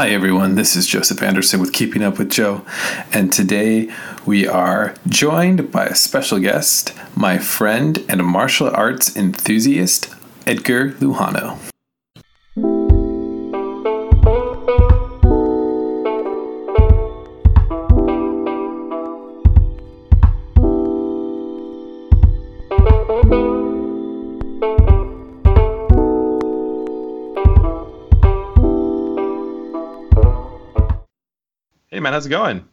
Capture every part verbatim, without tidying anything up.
Hi everyone, this is Joseph Anderson with Keeping Up with Joe, and today we are joined by a special guest, my friend and martial arts enthusiast, Edgar Lujano. Man, how's it going?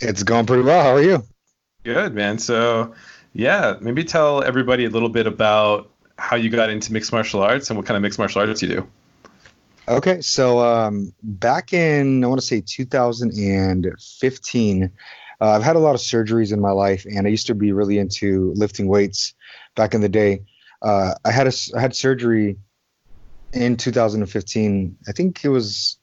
It's going pretty well. How are you? Good, man. So, yeah, maybe tell everybody a little bit about how you got into mixed martial arts and what kind of mixed martial arts you do. Okay, so um, back in, I want to say two thousand fifteen, uh, I've had a lot of surgeries in my life, and I used to be really into lifting weights back in the day. Uh, I had a, I had surgery in two thousand fifteen. I think it was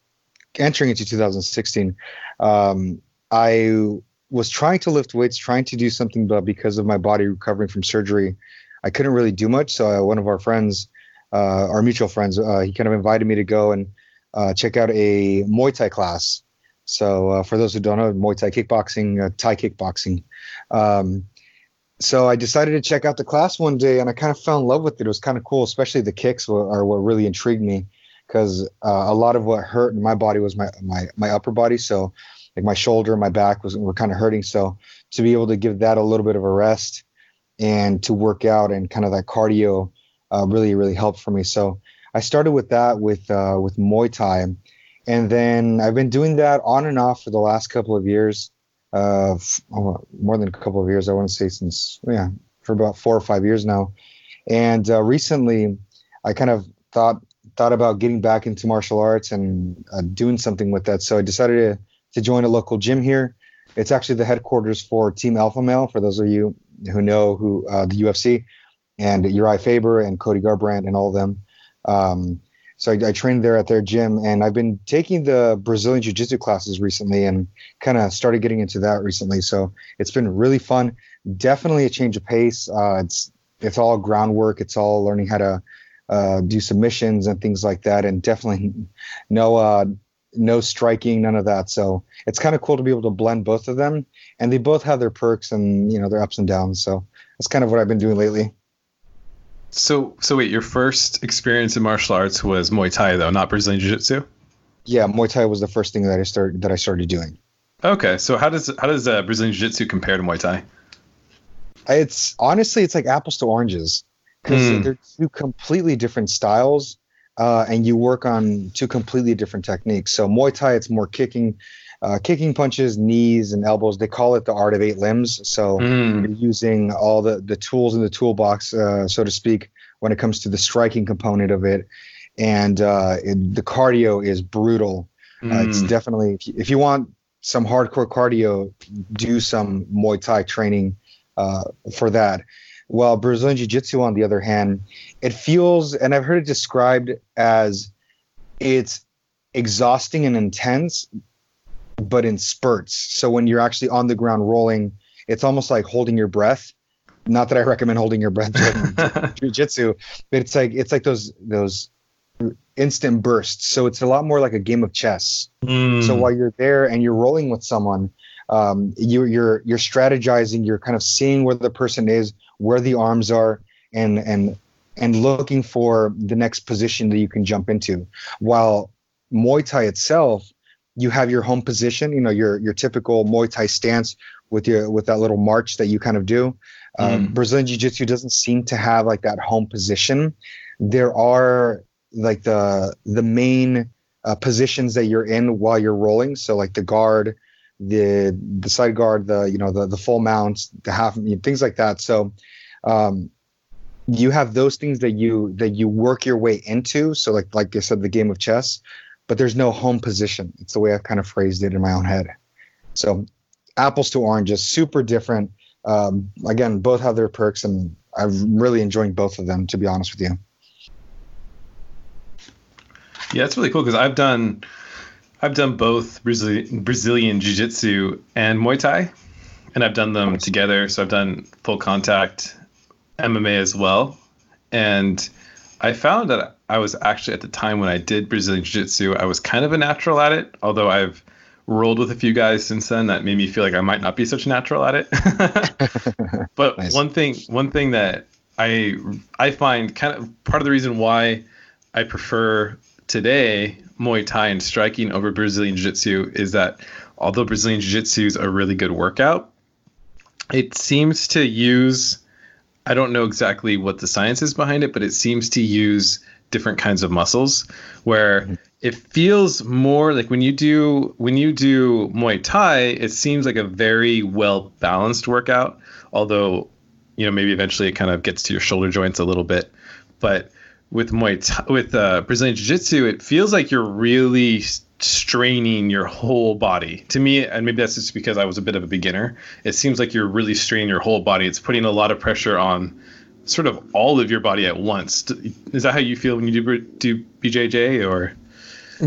entering into two thousand sixteen, um, I was trying to lift weights, trying to do something, but because of my body recovering from surgery, I couldn't really do much. So I, one of our friends, uh, our mutual friends, uh, he kind of invited me to go and uh, check out a Muay Thai class. So uh, for those who don't know, Muay Thai kickboxing, uh, Thai kickboxing. Um, so I decided to check out the class one day, and I kind of fell in love with it. It was kind of cool, especially the kicks were, are what really intrigued me. Because uh, a lot of what hurt in my body was my, my, my upper body. So like my shoulder, my back was were kind of hurting. So to be able to give that a little bit of a rest and to work out and kind of that cardio uh, really, really helped for me. So I started with that with uh, with Muay Thai. And then I've been doing that on and off for the last couple of years, uh, more than a couple of years, I want to say since, yeah, for about four or five years now. And uh, recently I kind of thought, thought about getting back into martial arts and uh, doing something with that. So I decided to, to join a local gym here. It's actually the headquarters for Team Alpha Male, for those of you who know who uh, the U F C, and Uri Faber and Cody Garbrandt and all of them. Um, so I, I trained there at their gym, and I've been taking the Brazilian Jiu-Jitsu classes recently and kind of started getting into that recently. So it's been really fun. Definitely a change of pace. Uh, it's it's all groundwork. It's all learning how to Uh, do submissions and things like that, and definitely no uh, no striking, none of that. So it's kind of cool to be able to blend both of them, and they both have their perks and, you know, their ups and downs. So that's kind of what I've been doing lately. So so wait, your first experience in martial arts was Muay Thai, though, not Brazilian Jiu-Jitsu? Yeah, Muay Thai was the first thing that I started that I started doing. Okay, so how does how does uh, Brazilian Jiu-Jitsu compare to Muay Thai? It's honestly, it's like apples to oranges. Because mm. they're two completely different styles, uh, and you work on two completely different techniques. So Muay Thai, it's more kicking, uh, kicking punches, knees, and elbows. They call it the art of eight limbs. So mm. you're using all the, the tools in the toolbox, uh, so to speak, when it comes to the striking component of it. And uh, it, the cardio is brutal. Mm. Uh, it's definitely, if you, if you want some hardcore cardio, do some Muay Thai training uh, for that. Well, Brazilian Jiu-Jitsu, on the other hand, it feels, and I've heard it described as, it's exhausting and intense, but in spurts. So when you're actually on the ground rolling, it's almost like holding your breath. Not that I recommend holding your breath during Jiu-Jitsu, but it's like it's like those those instant bursts. So it's a lot more like a game of chess. Mm. So while you're there and you're rolling with someone, um, you, you're you're strategizing. You're kind of seeing where the person is, where the arms are, and and and looking for the next position that you can jump into. While Muay Thai itself, you have your home position, you know, your your typical Muay Thai stance with your with that little march that you kind of do. Um, mm. Brazilian Jiu-Jitsu doesn't seem to have like that home position. There are like the the main uh, positions that you're in while you're rolling. So like the guard, the the side guard, the you know the the full mount, the half, things like that. So um you have those things that you that you work your way into. So like like I said, the game of chess, but there's no home position. It's the way I've kind of phrased it in my own head. So apples to oranges, super different. Um again, both have their perks, and I'm really enjoying both of them, to be honest with you. Yeah, it's really cool because I've done I've done both Brazilian, Brazilian Jiu-Jitsu and Muay Thai, and I've done them together. So I've done full contact M M A as well. And I found that I was actually, at the time when I did Brazilian Jiu-Jitsu, I was kind of a natural at it, although I've rolled with a few guys since then that made me feel like I might not be such a natural at it. But nice. one thing one thing that I I find kind of part of the reason why I prefer today Muay Thai and striking over Brazilian Jiu-Jitsu is that although Brazilian Jiu-Jitsu is a really good workout, it seems to use, I don't know exactly what the science is behind it, but it seems to use different kinds of muscles where mm-hmm. it feels more like when you do when you do Muay Thai, it seems like a very well balanced workout, although, you know, maybe eventually it kind of gets to your shoulder joints a little bit. But with Muay Thai, with uh, Brazilian Jiu-Jitsu, it feels like you're really straining your whole body. To me, and maybe that's just because I was a bit of a beginner, it seems like you're really straining your whole body. It's putting a lot of pressure on sort of all of your body at once. Is that how you feel when you do do B J J? Or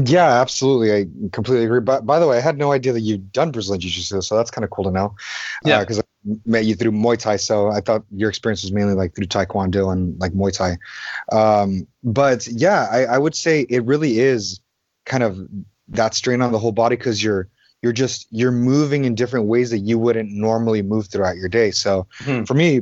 yeah, absolutely. I completely agree. But by the way, I had no idea that you'd done Brazilian Jiu-Jitsu, so that's kind of cool to know. Yeah, because uh, I met you through Muay Thai, so I thought your experience was mainly like through Taekwondo and like Muay Thai. Um, but yeah, I, I would say it really is kind of that strain on the whole body, because you're you're just you're moving in different ways that you wouldn't normally move throughout your day. So hmm. for me,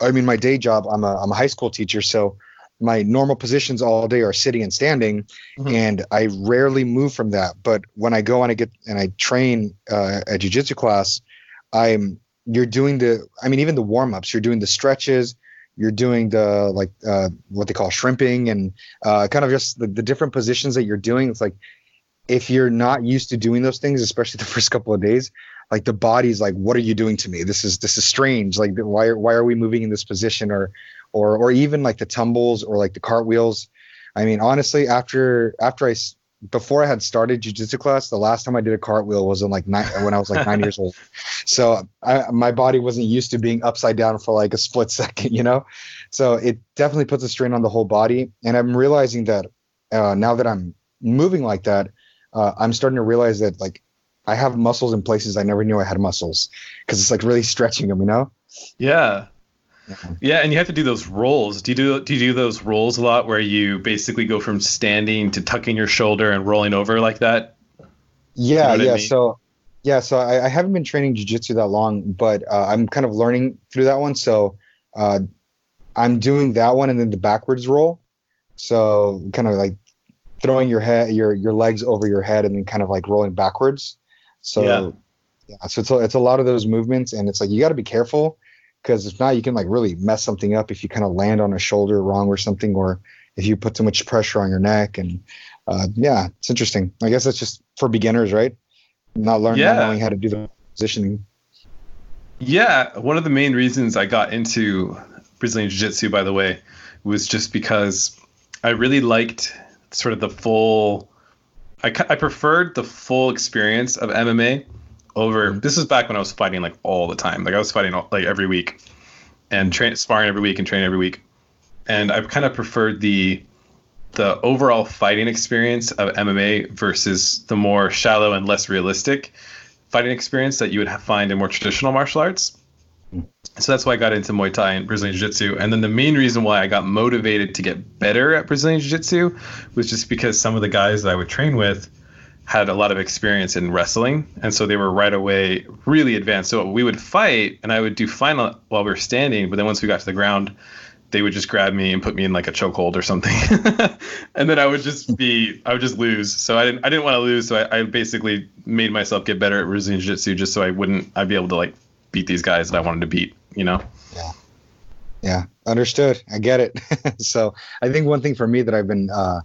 I mean, my day job, I'm a I'm a high school teacher, so my normal positions all day are sitting and standing, mm-hmm. and I rarely move from that. But when I go and I get and I train uh, a jiu-jitsu class, I'm you're doing the I mean even the warm-ups, you're doing the stretches, you're doing the like uh, what they call shrimping, and uh, kind of just the, the different positions that you're doing. It's like if you're not used to doing those things, especially the first couple of days, like the body's like, what are you doing to me? This is this is strange. Like why why are we moving in this position? Or Or, or even like the tumbles or like the cartwheels. I mean, honestly, after after I before I had started jiu-jitsu class, the last time I did a cartwheel was in like nine, when I was like nine years old. So I, my body wasn't used to being upside down for like a split second, you know. So it definitely puts a strain on the whole body. And I'm realizing that uh, now that I'm moving like that, uh, I'm starting to realize that like I have muscles in places I never knew I had muscles, because it's like really stretching them, you know. Yeah. Yeah, and you have to do those rolls. Do you do do you do those rolls a lot, where you basically go from standing to tucking your shoulder and rolling over like that? Yeah, you know yeah. I mean? So, yeah, so I, I haven't been training jiu-jitsu that long, but uh, I'm kind of learning through that one. So, uh, I'm doing that one, and then the backwards roll. So, kind of like throwing your head, your your legs over your head, and then kind of like rolling backwards. So, yeah. yeah so it's a, it's a lot of those movements, and it's like you got to be careful, because if not, you can like really mess something up if you kind of land on a shoulder wrong or something, or if you put too much pressure on your neck. And uh, yeah, it's interesting. I guess that's just for beginners, right? Not learning yeah. not knowing how to do the positioning. Yeah. One of the main reasons I got into Brazilian Jiu-Jitsu, by the way, was just because I really liked sort of the full, I, I preferred the full experience of M M A. Over this was back when I was fighting like all the time. Like I was fighting all, like every week, and train sparring every week and training every week. And I kind of preferred the the overall fighting experience of M M A versus the more shallow and less realistic fighting experience that you would find in more traditional martial arts. So that's why I got into Muay Thai and Brazilian Jiu-Jitsu. And then the main reason why I got motivated to get better at Brazilian Jiu-Jitsu was just because some of the guys that I would train with had a lot of experience in wrestling, and so they were right away really advanced. So we would fight, and I would do final while we were standing, but then once we got to the ground, they would just grab me and put me in like a chokehold or something, and then I would just be, I would just lose. So I didn't, I didn't want to lose. So I, I basically made myself get better at Brazilian Jiu-Jitsu just so I wouldn't, I'd be able to like beat these guys that I wanted to beat, you know? Yeah. Yeah. Understood. I get it. So I think one thing for me that I've been, uh,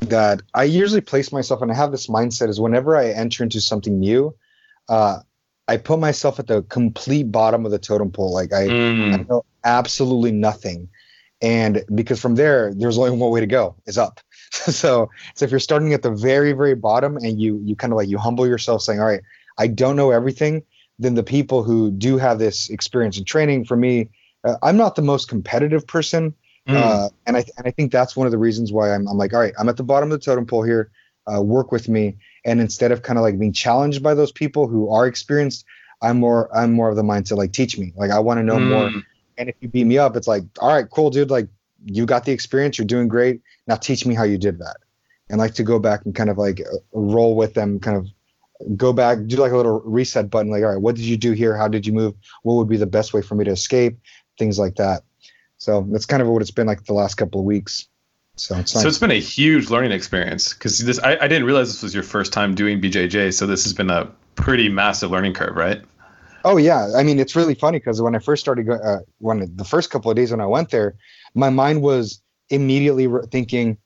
that I usually place myself, and I have this mindset, is whenever I enter into something new, uh, I put myself at the complete bottom of the totem pole. Like I, mm. I know absolutely nothing. And because from there, there's only one way to go, is up. so, so if you're starting at the very, very bottom, and you, you kind of like, you humble yourself saying, all right, I don't know everything. Then the people who do have this experience and training, for me, uh, I'm not the most competitive person. Uh, and I th- and I think that's one of the reasons why I'm I'm like, all right, I'm at the bottom of the totem pole here. Uh, work with me. And instead of kind of like being challenged by those people who are experienced, I'm more I'm more of the mindset like, teach me. Like I want to know mm. more. And if you beat me up, it's like, all right, cool, dude. Like you got the experience, you're doing great. Now teach me how you did that. And like to go back and kind of like roll with them, kind of go back, do like a little reset button. Like, all right, what did you do here? How did you move? What would be the best way for me to escape? Things like that. So that's kind of what it's been like the last couple of weeks. So it's, nice. So it's been a huge learning experience because this, I, I didn't realize this was your first time doing B J J. So this has been a pretty massive learning curve, right? Oh yeah. I mean, it's really funny because when I first started going, uh, when the first couple of days when I went there, my mind was immediately re- thinking,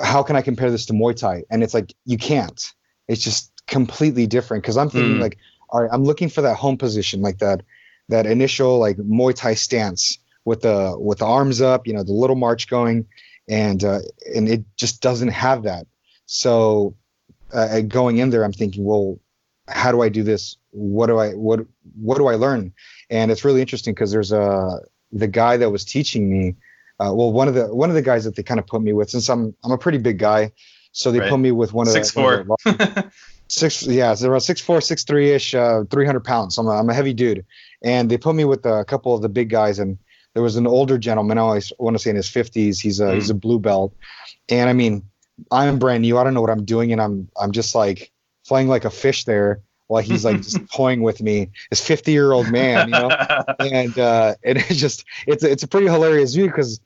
how can I compare this to Muay Thai? And it's like, you can't, it's just completely different. Cause I'm thinking mm. like, all right, I'm looking for that home position, like that, that initial like Muay Thai stance with the, with the arms up, you know, the little march going. And uh, and it just doesn't have that. So uh, going in there, I'm thinking, well, how do I do this? What do I what what do I learn? And it's really interesting because there's a the guy that was teaching me. Uh, well, one of the one of the guys that they kind of put me with, since I'm I'm a pretty big guy, so they right. put me with one of six the, four, one of the six yeah, it's around six four, six three ish, uh, three hundred pounds. So I'm a, I'm a heavy dude, and they put me with a couple of the big guys and. There was an older gentleman, I always want to say in his fifties. He's a mm. he's a blue belt, and I mean, I'm brand new. I don't know what I'm doing, and I'm I'm just like flying like a fish there while he's like just toying with me. This fifty year old man, you know, and uh, and it's just it's it's a pretty hilarious view because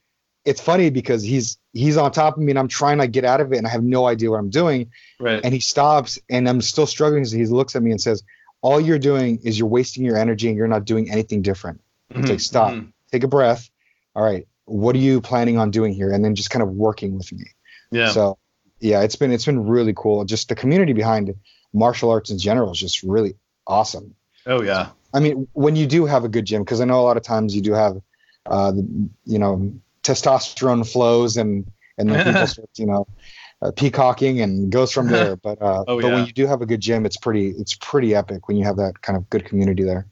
it's funny because he's he's on top of me and I'm trying to get out of it and I have no idea what I'm doing. Right. And he stops and I'm still struggling. So he looks at me and says, "All you're doing is you're wasting your energy and you're not doing anything different." Mm-hmm. It's like stop. Mm-hmm. Take a breath. All right, what are you planning on doing here? And then just kind of working with me. Yeah. So, yeah, it's been it's been really cool. Just the community behind martial arts in general is just really awesome. Oh yeah. I mean, when you do have a good gym, because I know a lot of times you do have, uh, the, you know, testosterone flows and and then people start, you know, uh, peacocking and goes from there. But uh, oh, but yeah. when you do have a good gym, it's pretty it's pretty epic when you have that kind of good community there.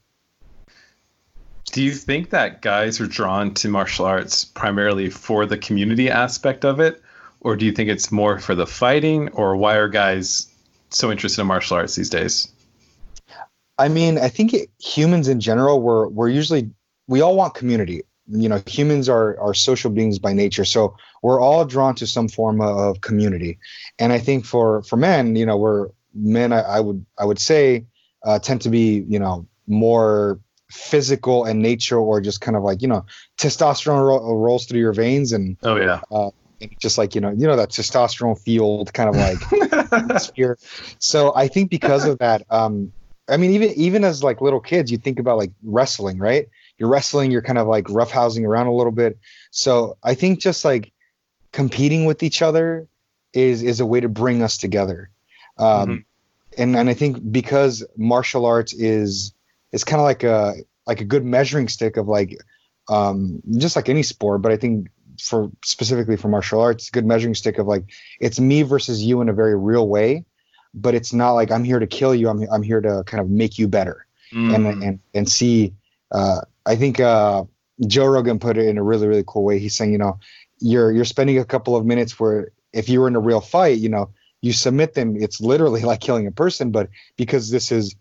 Do you think that guys are drawn to martial arts primarily for the community aspect of it? Or do you think it's more for the fighting? Or why are guys so interested in martial arts these days? I mean, I think it, humans in general, we're, we're usually, we all want community. You know, humans are, are social beings by nature. So we're all drawn to some form of community. And I think for, for men, you know, we're men, I, I would, I would say, uh, tend to be, you know, more physical in nature, or just kind of like, you know, testosterone ro- rolls through your veins and oh yeah uh, just like, you know, you know, that testosterone fueled kind of like sphere. So I think because of that, um I mean, even even as like little kids, you think about like wrestling, right? You're wrestling, you're kind of like roughhousing around a little bit. So I think just like competing with each other is is a way to bring us together. um mm-hmm. and and I think because martial arts is It's kind of like a like a good measuring stick of like um, just like any sport, but I think for specifically for martial arts, good measuring stick of like it's me versus you in a very real way, but it's not like I'm here to kill you. I'm I'm here to kind of make you better mm. and and and see. Uh, I think uh, Joe Rogan put it in a really really cool way. He's saying, you know, you're you're spending a couple of minutes where if you were in a real fight, you know, you submit them. It's literally like killing a person, but because this is,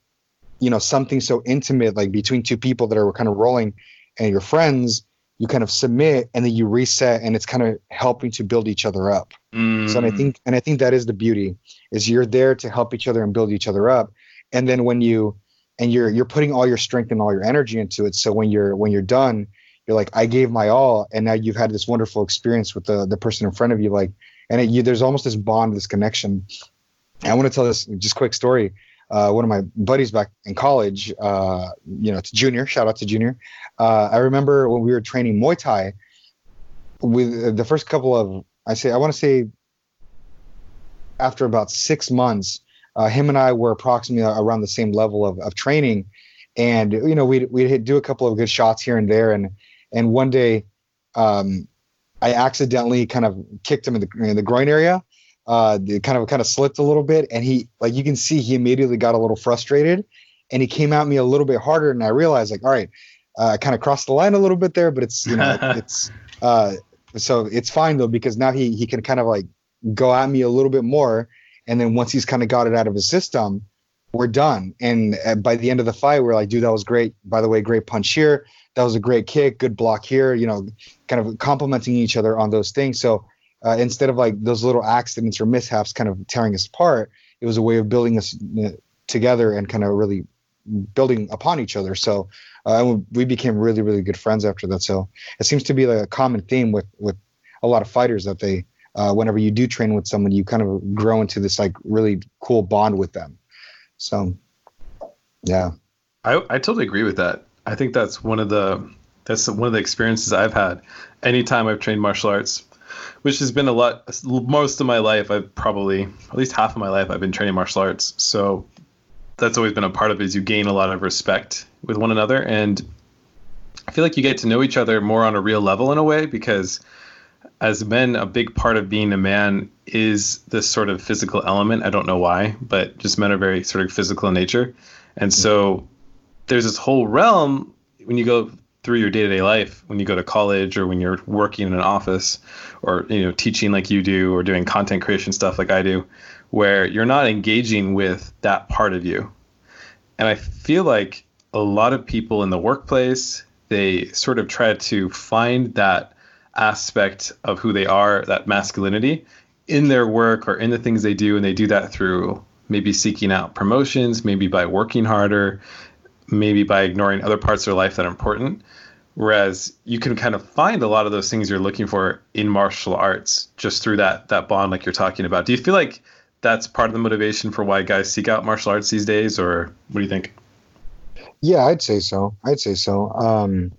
you know, something so intimate, like between two people that are kind of rolling and your friends, you kind of submit and then you reset and it's kind of helping to build each other up. Mm. So and I think, and I think that is the beauty, is you're there to help each other and build each other up. And then when you, and you're, you're putting all your strength and all your energy into it. So when you're, when you're done, you're like, I gave my all. And now you've had this wonderful experience with the the person in front of you. Like, and it, you, there's almost this bond, this connection. And I want to tell this just quick story. Uh, one of my buddies back in college, uh, you know, it's Junior. Shout out to Junior. Uh, I remember when we were training Muay Thai, with the first couple of, I say, I want to say, after about six months, uh, him and I were approximately around the same level of, of training, and you know, we'd we'd do a couple of good shots here and there, and and one day, um, I accidentally kind of kicked him in the in the groin area. Uh, it kind of kind of slipped a little bit, and he, like you can see, he immediately got a little frustrated, and he came at me a little bit harder. And I realized, like, all right, uh, I kind of crossed the line a little bit there, but it's, you know, it's uh, so it's fine though, because now he he can kind of like go at me a little bit more, and then once he's kind of got it out of his system, we're done. And by the end of the fight, we're like, dude, that was great. By the way, great punch here. That was a great kick. Good block here. You know, kind of complimenting each other on those things. So uh, instead of like those little accidents or mishaps kind of tearing us apart, it was a way of building us together and kind of really building upon each other. So uh, we became really, really good friends after that. So it seems to be like a common theme with, with a lot of fighters that they, uh, whenever you do train with someone, you kind of grow into this like really cool bond with them. So, yeah, I, I totally agree with that. I think that's one of the that's one of the experiences I've had anytime I've trained martial arts, which has been a lot. Most of my life, I've probably at least half of my life I've been training martial arts. So that's always been a part of it, is you gain a lot of respect with one another. And I feel like you get to know each other more on a real level in a way, because as men, a big part of being a man is this sort of physical element. I don't know why, but just men are very sort of physical in nature. And so there's this whole realm when you go through your day-to-day life, when you go to college or when you're working in an office or, you know, teaching like you do or doing content creation stuff like I do, where you're not engaging with that part of you. And I feel like a lot of people in the workplace, they sort of try to find that aspect of who they are, that masculinity, in their work or in the things they do, and they do that through maybe seeking out promotions, maybe by working harder, maybe by ignoring other parts of their life that are important. Whereas you can kind of find a lot of those things you're looking for in martial arts just through that that bond like you're talking about. Do you feel like that's part of the motivation for why guys seek out martial arts these days, or what do you think? Yeah, I'd say so. I'd say so. Um,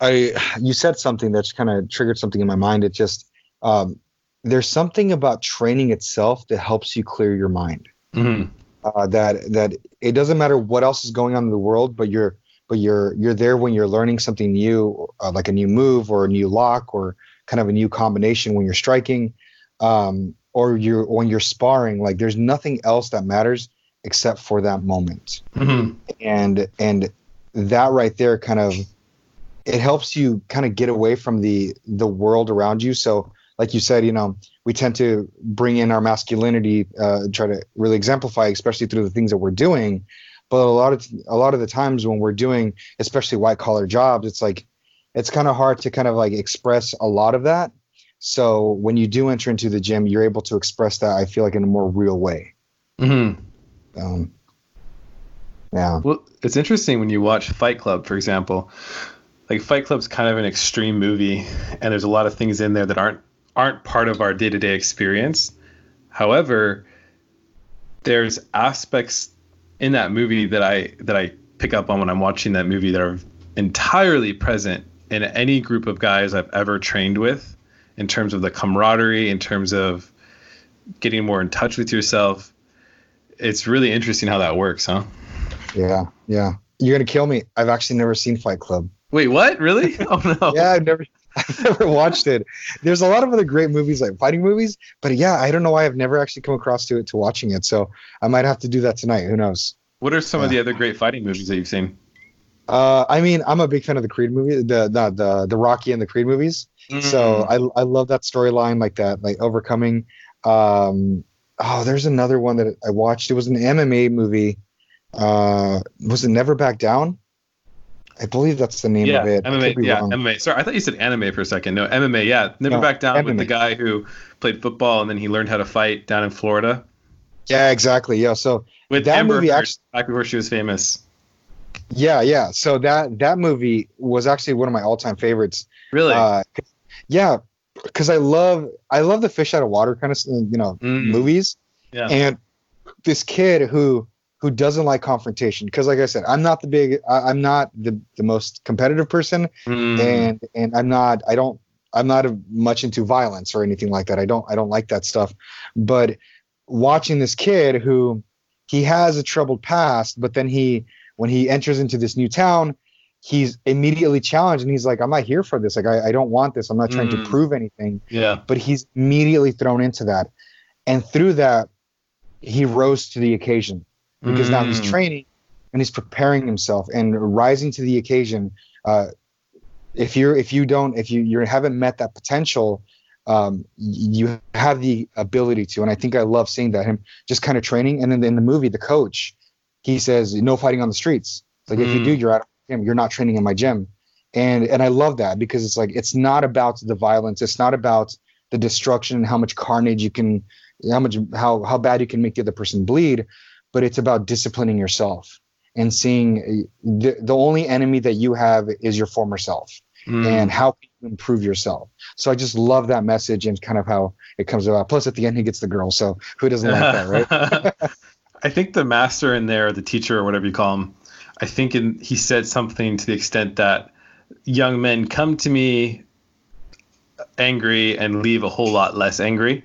I, you said something that's kind of triggered something in my mind. It just, um, there's something about training itself that helps you clear your mind. Mm-hmm. Uh, that, that it doesn't matter what else is going on in the world, but you're, but you're, you're there when you're learning something new, uh, like a new move or a new lock or kind of a new combination when you're striking, um, or you're, when you're sparring, like there's nothing else that matters except for that moment. Mm-hmm. And, and that right there kind of, it helps you kind of get away from the the world around you. So like you said, you know, we tend to bring in our masculinity, uh, try to really exemplify, especially through the things that we're doing. But a lot of a lot of the times when we're doing, especially white collar jobs, it's like it's kind of hard to kind of like express a lot of that. So when you do enter into the gym, you're able to express that, I feel like, in a more real way. Mm-hmm. Um, yeah. Well, it's interesting when you watch Fight Club, for example. Like Fight Club's kind of an extreme movie, and there's a lot of things in there that aren't aren't part of our day-to-day experience. However, there's aspects in that movie that I that I pick up on when I'm watching that movie that are entirely present in any group of guys I've ever trained with, in terms of the camaraderie, in terms of getting more in touch with yourself. It's really interesting how that works, huh? Yeah, yeah. You're gonna kill me. I've actually never seen Fight Club. Wait, what? Really? Oh no. Yeah, I've never, I've never watched it. There's a lot of other great movies, like fighting movies, but yeah, I don't know why I've never actually come across to it to watching it. So I might have to do that tonight. Who knows? What are some yeah. of the other great fighting movies that you've seen? Uh, I mean, I'm a big fan of the Creed movie, the the the, the Rocky and the Creed movies. Mm-hmm. So I I love that storyline, like that, like overcoming. Um, oh, there's another one that I watched. It was an M M A movie. Uh, was it Never Back Down? I believe that's the name yeah, of it. M M A, yeah, wrong. M M A. Sorry, I thought you said anime for a second. No, M M A, yeah. Never no, Back Down M M A. With the guy who played football and then he learned how to fight down in Florida. Yeah, exactly. Yeah, so with that Amber movie Heard, actually, back before she was famous. Yeah, yeah. So that that movie was actually one of my all-time favorites. Really? Uh, yeah, because I love I love the fish out of water kind of, you know, mm. movies. Yeah. And this kid who. who doesn't like confrontation, because like I said, I'm not the big I, I'm not the, the most competitive person, mm. and and I'm not I don't I'm not a, much into violence or anything like that. I don't I don't like that stuff. But watching this kid who he has a troubled past, but then he when he enters into this new town, he's immediately challenged and he's like, I'm not here for this. Like I, I don't want this. I'm not trying mm. to prove anything. Yeah. But he's immediately thrown into that. And through that, he rose to the occasion. Because now he's training and he's preparing himself and rising to the occasion. Uh, if you're, if you don't, if you you haven't met that potential, um, you have the ability to. And I think I love seeing that, him just kind of training. And then in the movie, the coach, he says, no fighting on the streets. It's like, mm. if you do, you're out of my gym. You're not training in my gym. And and I love that, because it's like, it's not about the violence. It's not about the destruction and how much carnage you can, how much, how, how bad you can make the other person bleed, but it's about disciplining yourself and seeing the, the only enemy that you have is your former self, mm. and how can you improve yourself? So I just love that message and kind of how it comes about. Plus at the end, he gets the girl. So who doesn't like that, right? I think the master in there, the teacher or whatever you call him, I think in, he said something to the extent that young men come to me angry and leave a whole lot less angry.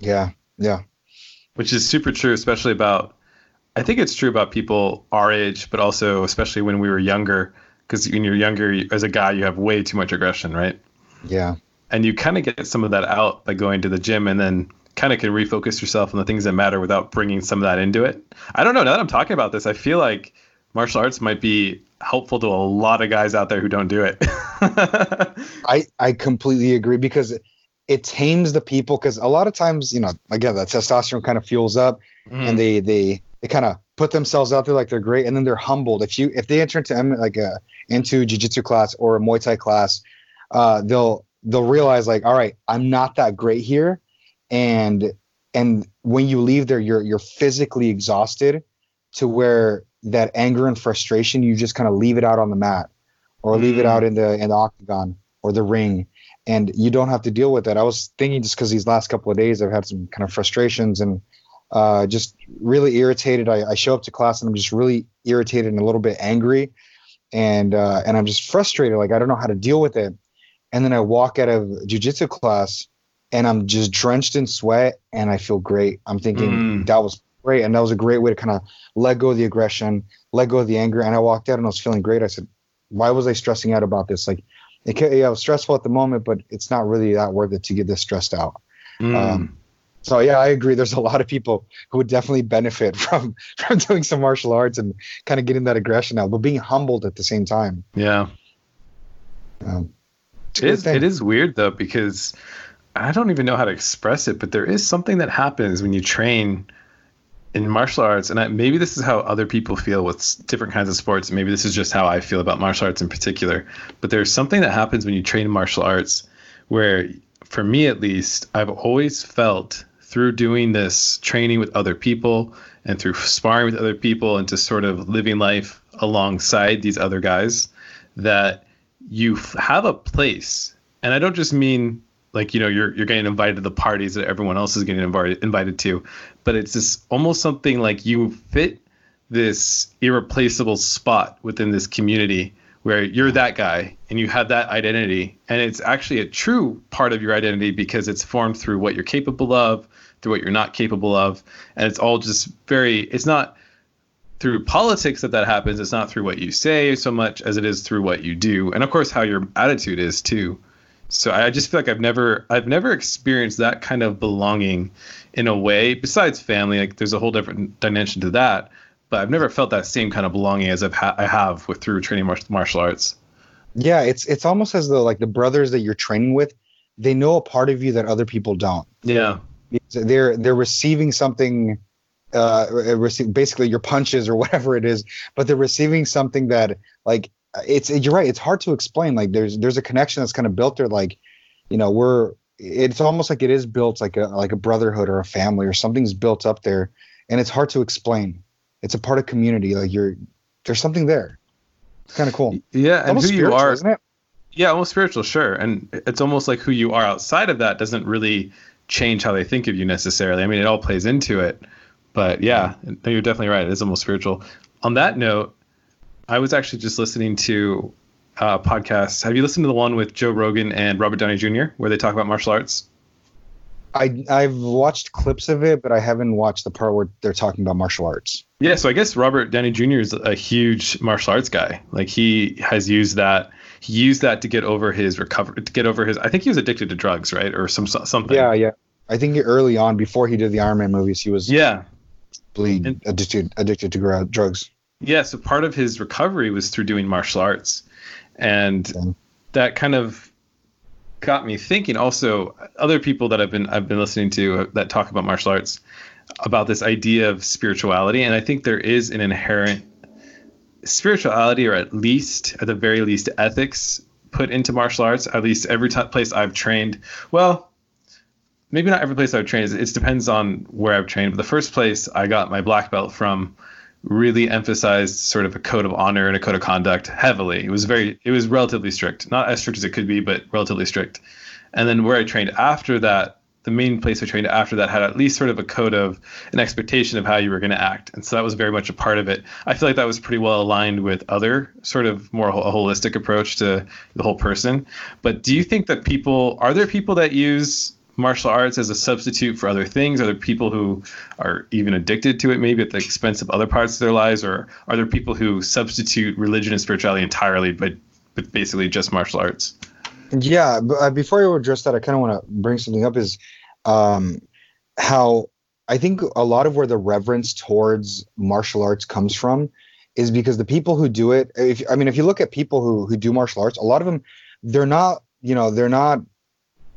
Yeah. Yeah. Which is super true, especially about, I think it's true about people our age, but also especially when we were younger, because when you're younger as a guy, you have way too much aggression, right? Yeah. And you kind of get some of that out by going to the gym, and then kind of can refocus yourself on the things that matter without bringing some of that into it. I don't know. Now that I'm talking about this, I feel like martial arts might be helpful to a lot of guys out there who don't do it. I, I completely agree, because it tames the people, because a lot of times, you know, again, that testosterone kind of fuels up, mm. and they, they, they kind of put themselves out there like they're great, and then they're humbled. If you if they enter into like a, into jiu-jitsu class or a Muay Thai class, uh, they'll they'll realize like, all right, I'm not that great here, and and when you leave there, you're you're physically exhausted to where that anger and frustration, you just kind of leave it out on the mat, or leave mm. it out in the in the octagon or the ring, and you don't have to deal with that. I was thinking, just because these last couple of days I've had some kind of frustrations and uh, just really irritated. I, I show up to class and I'm just really irritated and a little bit angry, and uh, and I'm just frustrated. Like, I don't know how to deal with it. And then I walk out of jiu-jitsu class and I'm just drenched in sweat and I feel great. I'm thinking mm. that was great. And that was a great way to kind of let go of the aggression, let go of the anger. And I walked out and I was feeling great. I said, why was I stressing out about this? Like, it, yeah, it was stressful at the moment, but it's not really that worth it to get this stressed out. Mm. Um, so yeah, I agree. There's a lot of people who would definitely benefit from, from doing some martial arts and kind of getting that aggression out, but being humbled at the same time. Yeah. Um, it is, it is weird though, because I don't even know how to express it, but there is something that happens when you train in martial arts, and I, maybe this is how other people feel with different kinds of sports. Maybe this is just how I feel about martial arts in particular. But there's something that happens when you train in martial arts where, for me at least, I've always felt through doing this training with other people and through sparring with other people and just sort of living life alongside these other guys, that you have a place. And I don't just mean like, you know, you're you're getting invited to the parties that everyone else is getting invited invited to, but it's just almost something like you fit this irreplaceable spot within this community where you're that guy and you have that identity, and it's actually a true part of your identity because it's formed through what you're capable of, through what you're not capable of, and it's all just very. It's not through politics that that happens. It's not through what you say so much as it is through what you do, and of course how your attitude is too. So I just feel like I've never I've never experienced that kind of belonging in a way, besides family. Like, there's a whole different dimension to that, but I've never felt that same kind of belonging as I've ha- I have with through training mar- martial arts. Yeah, it's it's almost as though like the brothers that you're training with, they know a part of you that other people don't. Yeah, they're they're receiving something, uh, rece- basically your punches or whatever it is, but they're receiving something that like. It's you're right. It's hard to explain. Like there's there's a connection that's kind of built there. Like, you know, we're it's almost like it is built like a like a brotherhood or a family or something's built up there, and it's hard to explain. It's a part of community. Like you're there's something there. It's kind of cool. Yeah, it's and who you are, isn't it? Yeah, almost spiritual, sure. And it's almost like who you are outside of that doesn't really change how they think of you necessarily. I mean, it all plays into it. But yeah, you're definitely right. It is almost spiritual. On that note, I was actually just listening to a podcast. Have you listened to the one with Joe Rogan and Robert Downey Junior where they talk about martial arts? I, I've watched clips of it, but I haven't watched the part where they're talking about martial arts. Yeah, so I guess Robert Downey Junior is a huge martial arts guy. Like he has used that. He used that to get over his recovery, to get over his. I think he was addicted to drugs, right, or some something. Yeah, yeah. I think early on, before he did the Iron Man movies, he was yeah, bleed, and, addicted addicted to drugs. Yeah, so part of his recovery was through doing martial arts, and that kind of got me thinking also, other people that I've been I've been listening to that talk about martial arts, about this idea of spirituality. And I think there is an inherent spirituality, or at least, at the very least, ethics put into martial arts. At least every t- place I've trained. Well, maybe not every place I've trained. It depends on where I've trained. But the first place I got my black belt from really emphasized sort of a code of honor and a code of conduct heavily. It was very, it was relatively strict, not as strict as it could be, but relatively strict. And then where I trained after that, the main place I trained after that had at least sort of a code of an expectation of how you were going to act. And so that was very much a part of it. I feel like that was pretty well aligned with other sort of more a holistic approach to the whole person. But do you think that people, are there people that use martial arts as a substitute for other things? Are there people who are even addicted to it, maybe at the expense of other parts of their lives? Or are there people who substitute religion and spirituality entirely, but, but basically just martial arts? Yeah, but uh, before you address that, I kind of want to bring something up is um, how I think a lot of where the reverence towards martial arts comes from is because the people who do it, if, I mean, if you look at people who who do martial arts, a lot of them, they're not, you know, they're not,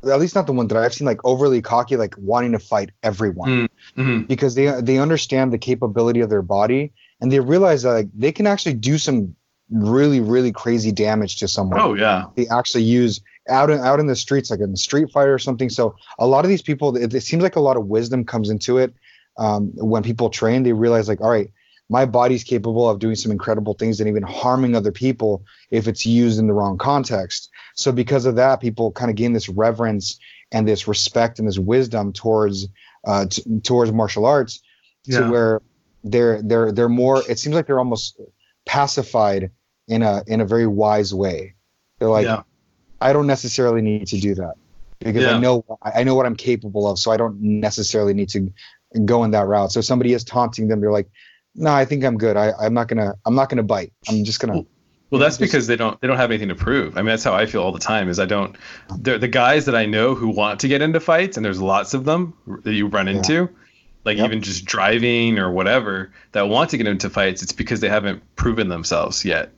at least not the ones that I've seen, like overly cocky, like wanting to fight everyone, mm-hmm. because they they understand the capability of their body and they realize that like, they can actually do some really, really crazy damage to someone. Oh yeah. They actually use out in, out in the streets, like in the street fight or something. So a lot of these people, it, it seems like a lot of wisdom comes into it. Um, when people train, they realize like, all right, my body's capable of doing some incredible things and even harming other people if it's used in the wrong context. So because of that, people kind of gain this reverence and this respect and this wisdom towards uh, t- towards martial arts, yeah. to where they're they're they're more. It seems like they're almost pacified in a in a very wise way. They're like, yeah. I don't necessarily need to do that because yeah. I know I know what I'm capable of, so I don't necessarily need to go in that route. So if somebody is taunting them, they're like, no, I think I'm good. I, I'm not gonna. I'm not gonna bite. I'm just gonna. Well, well that's just, because they don't. They don't have anything to prove. I mean, that's how I feel all the time. Is I don't. The guys that I know who want to get into fights, and there's lots of them that you run into, yeah. like yep. even just driving or whatever, that want to get into fights. It's because they haven't proven themselves yet.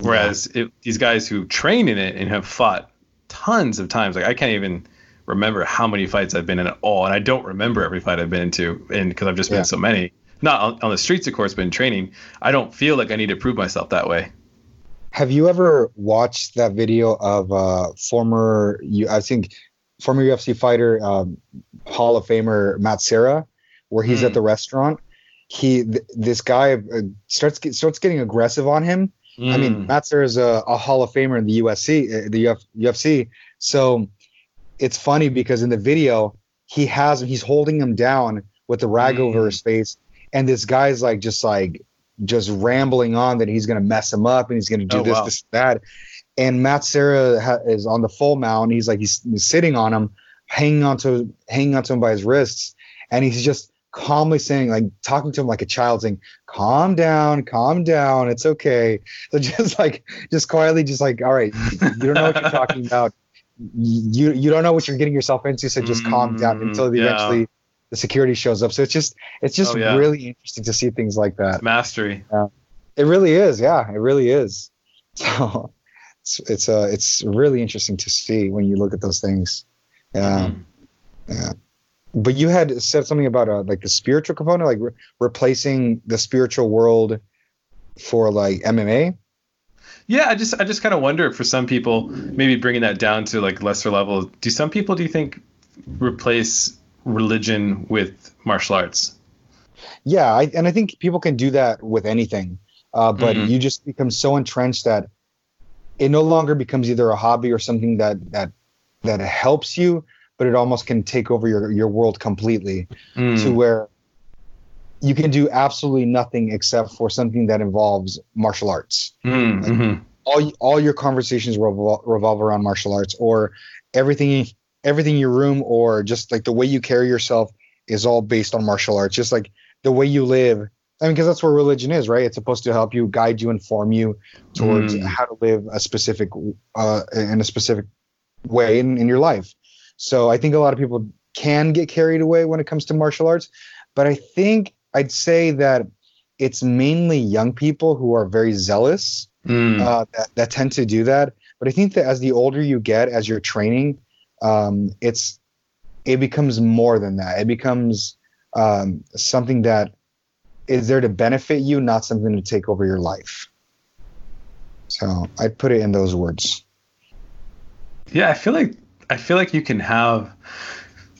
Whereas yeah. it, these guys who train in it and have fought tons of times, like I can't even remember how many fights I've been in at all, and I don't remember every fight I've been into, and because I've just been yeah. in so many. Not on the streets, of course, but in training, I don't feel like I need to prove myself that way. Have you ever watched that video of uh, former, I think, former U F C fighter, um, Hall of Famer Matt Serra, where he's mm. at the restaurant? He, th- this guy uh, starts get, starts getting aggressive on him. Mm. I mean, Matt Serra is a, a Hall of Famer in the U F C, uh, the Uf- U F C. So it's funny because in the video, he has he's holding him down with a rag mm. over his face. And this guy's like just like just rambling on that he's gonna mess him up and he's gonna do oh, this, wow. this, that. And Matt Serra ha- is on the full mount. He's like he's, he's sitting on him, hanging onto hanging onto him by his wrists, and he's just calmly saying, like talking to him like a child, saying, "Calm down, calm down, it's okay." So just like just quietly, just like, all right, you don't know what you're talking about. You you don't know what you're getting yourself into, so just mm, calm down until yeah. eventually the security shows up. So it's just it's just oh, yeah. really interesting to see things like that. It's mastery. Uh, it really is. Yeah, it really is. So it's it's uh it's really interesting to see when you look at those things. Yeah. Mm. Yeah. But you had said something about uh, like the spiritual component, like re- replacing the spiritual world for like M M A. Yeah, I just I just kind of wonder if for some people, maybe bringing that down to like lesser level, do some people do you think replace religion with martial arts? Yeah, I, and I think people can do that with anything, uh, but mm-hmm. you just become so entrenched that it no longer becomes either a hobby or something that that that helps you, but it almost can take over your, your world completely mm. to where you can do absolutely nothing except for something that involves martial arts. Mm-hmm. Like mm-hmm. All all your conversations revol- revolve around martial arts, or everything. Everything in your room or just like the way you carry yourself is all based on martial arts. Just like the way you live. I mean, because that's where religion is, right? It's supposed to help you, guide you, inform you towards mm. how to live a specific uh, in a specific way in, in your life. So I think a lot of people can get carried away when it comes to martial arts. But I think I'd say that it's mainly young people who are very zealous mm. uh, that, that tend to do that. But I think that as the older you get, as you're training, um, it's it becomes more than that. It becomes um, something that is there to benefit you, not something to take over your life. So I'd put it in those words. Yeah, I feel like I feel like you can have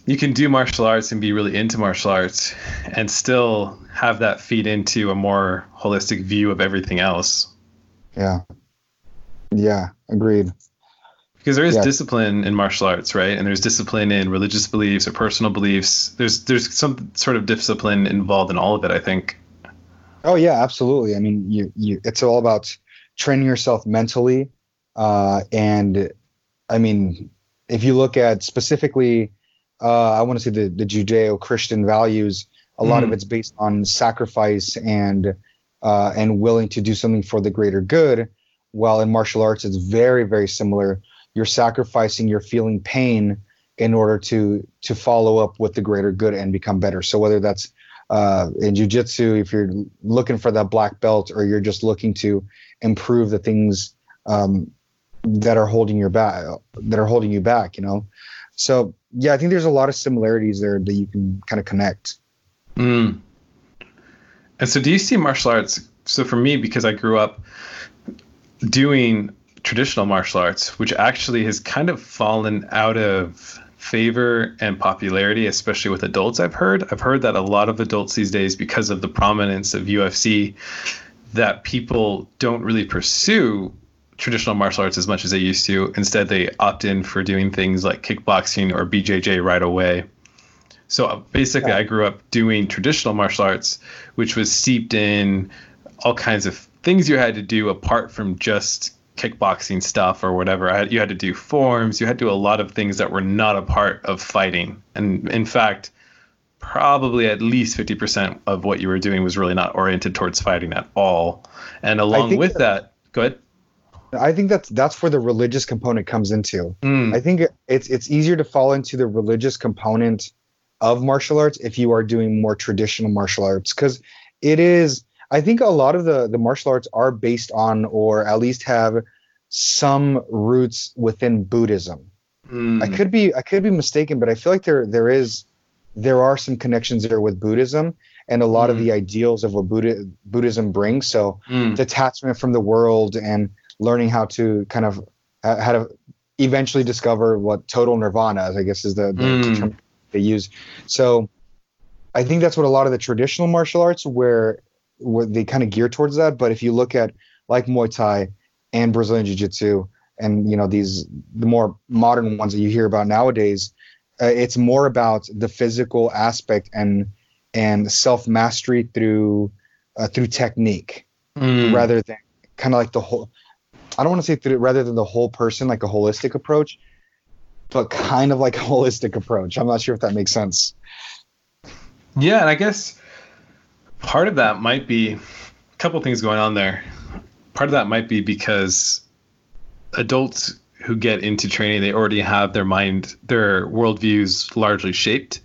you can do martial arts and be really into martial arts and still have that feed into a more holistic view of everything else. Yeah. Yeah, agreed. Because there is yeah. discipline in martial arts, right? And there's discipline in religious beliefs or personal beliefs. There's there's some sort of discipline involved in all of it, I think. Oh yeah, absolutely. I mean, you you it's all about training yourself mentally, uh, and I mean, if you look at specifically, uh, I want to say the the Judeo-Christian values. A mm. lot of it's based on sacrifice and uh, and willing to do something for the greater good. While in martial arts, it's very, very similar. You're sacrificing, you're feeling pain in order to to follow up with the greater good and become better. So whether that's uh, in jiu-jitsu, if you're looking for that black belt, or you're just looking to improve the things um, that are holding your back, that are holding you back, you know. So yeah, I think there's a lot of similarities there that you can kind of connect. Mm. And so, do you see martial arts? So for me, because I grew up doing traditional martial arts, which actually has kind of fallen out of favor and popularity, especially with adults. I've heard I've heard that a lot of adults these days, because of the prominence of U F C, that people don't really pursue traditional martial arts as much as they used to. Instead, they opt in for doing things like kickboxing or B J J right away. So basically, yeah. I grew up doing traditional martial arts, which was steeped in all kinds of things you had to do apart from just kickboxing stuff or whatever. I had, you had to do forms. You had to do a lot of things that were not a part of fighting. And in fact, probably at least fifty percent of what you were doing was really not oriented towards fighting at all. And along with that, that, go ahead. I think that's that's where the religious component comes into. Mm. I think it's it's easier to fall into the religious component of martial arts if you are doing more traditional martial arts, because it is. I think a lot of the, the martial arts are based on, or at least have some roots within, Buddhism. Mm. I could be I could be mistaken, but I feel like there there is there are some connections there with Buddhism and a lot mm. of the ideals of what Buddha, Buddhism brings. So mm. detachment from the world and learning how to kind of uh, how to eventually discover what total nirvana, I guess, is the, the mm. term they use. So I think that's what a lot of the traditional martial arts where. Where they kind of gear towards that, but if you look at like Muay Thai and Brazilian Jiu-Jitsu and you know these the more modern ones that you hear about nowadays, uh, it's more about the physical aspect and and self mastery through uh, through technique mm. rather than kind of like the whole. I don't want to say through, rather than the whole person, like a holistic approach, but kind of like a holistic approach. I'm not sure if that makes sense. Yeah, and I guess. Part of that might be a couple things going on there. Part of that might be because adults who get into training, they already have their mind, their worldviews largely shaped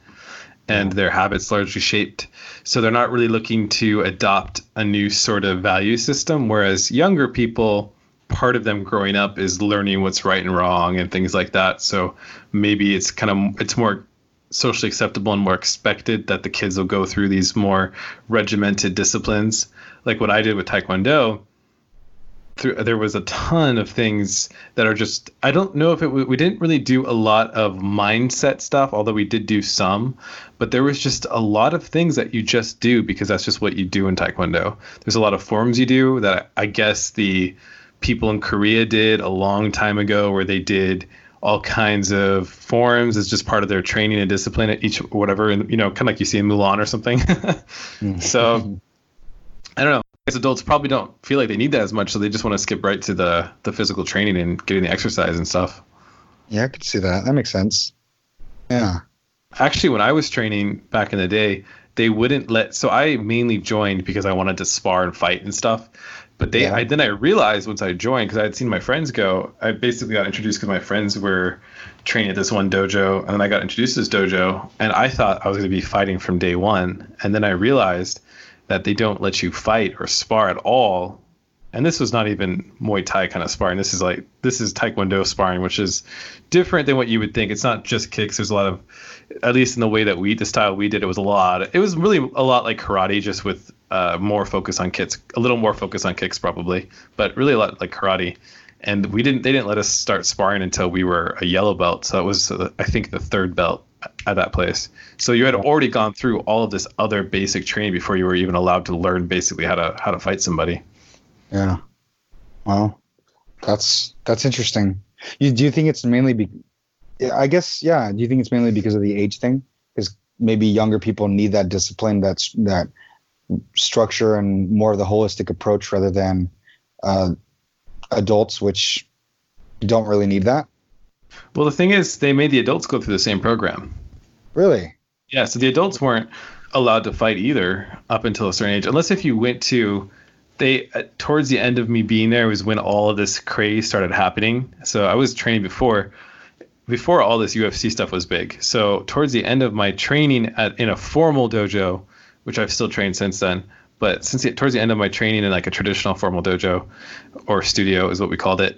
and their habits largely shaped. So they're not really looking to adopt a new sort of value system. Whereas younger people, part of them growing up is learning what's right and wrong and things like that. So maybe it's kind of, it's more socially acceptable and more expected that the kids will go through these more regimented disciplines. Like what I did with Taekwondo, through, there was a ton of things that are just, I don't know if it, we didn't really do a lot of mindset stuff, although we did do some, but there was just a lot of things that you just do because that's just what you do in Taekwondo. There's a lot of forms you do that I guess the people in Korea did a long time ago where they did all kinds of forms as just part of their training and discipline at each, whatever, and you know, kind of like you see in Mulan or something. So, I don't know. As adults, probably don't feel like they need that as much, so they just want to skip right to the the physical training and getting the exercise and stuff. Yeah, I could see that. That makes sense. Yeah. Actually, when I was training back in the day, they wouldn't let. So I mainly joined because I wanted to spar and fight and stuff. But they, yeah. I, then I realized once I joined, because I had seen my friends go, I basically got introduced because my friends were training at this one dojo. And then I got introduced to this dojo. And I thought I was going to be fighting from day one. And then I realized that they don't let you fight or spar at all And this was not even Muay Thai kind of sparring. This is like this is Taekwondo sparring, which is different than what you would think. It's not just kicks. There's a lot of, at least in the way that we, the style we did, it was a lot. It was really a lot like karate, just with uh, more focus on kicks, a little more focus on kicks probably, but really a lot like karate. And we didn't, they didn't let us start sparring until we were a yellow belt. So it was, uh, I think, the third belt at that place. So you had already gone through all of this other basic training before you were even allowed to learn basically how to how to fight somebody. Yeah. Well, that's that's interesting. You, do you think it's mainly be, I guess, yeah. Do you think it's mainly because of the age thing? Because maybe younger people need that discipline, that that structure, and more of the holistic approach rather than uh, adults, which don't really need that. Well, the thing is, they made the adults go through the same program. Really? Yeah. So the adults weren't allowed to fight either up until a certain age, unless if you went to. They uh, towards the end of me being there was when all of this craze started happening. So I was training before, before all this U F C stuff was big. So towards the end of my training at, in a formal dojo, which I've still trained since then, but since the, towards the end of my training in like a traditional formal dojo or studio is what we called it,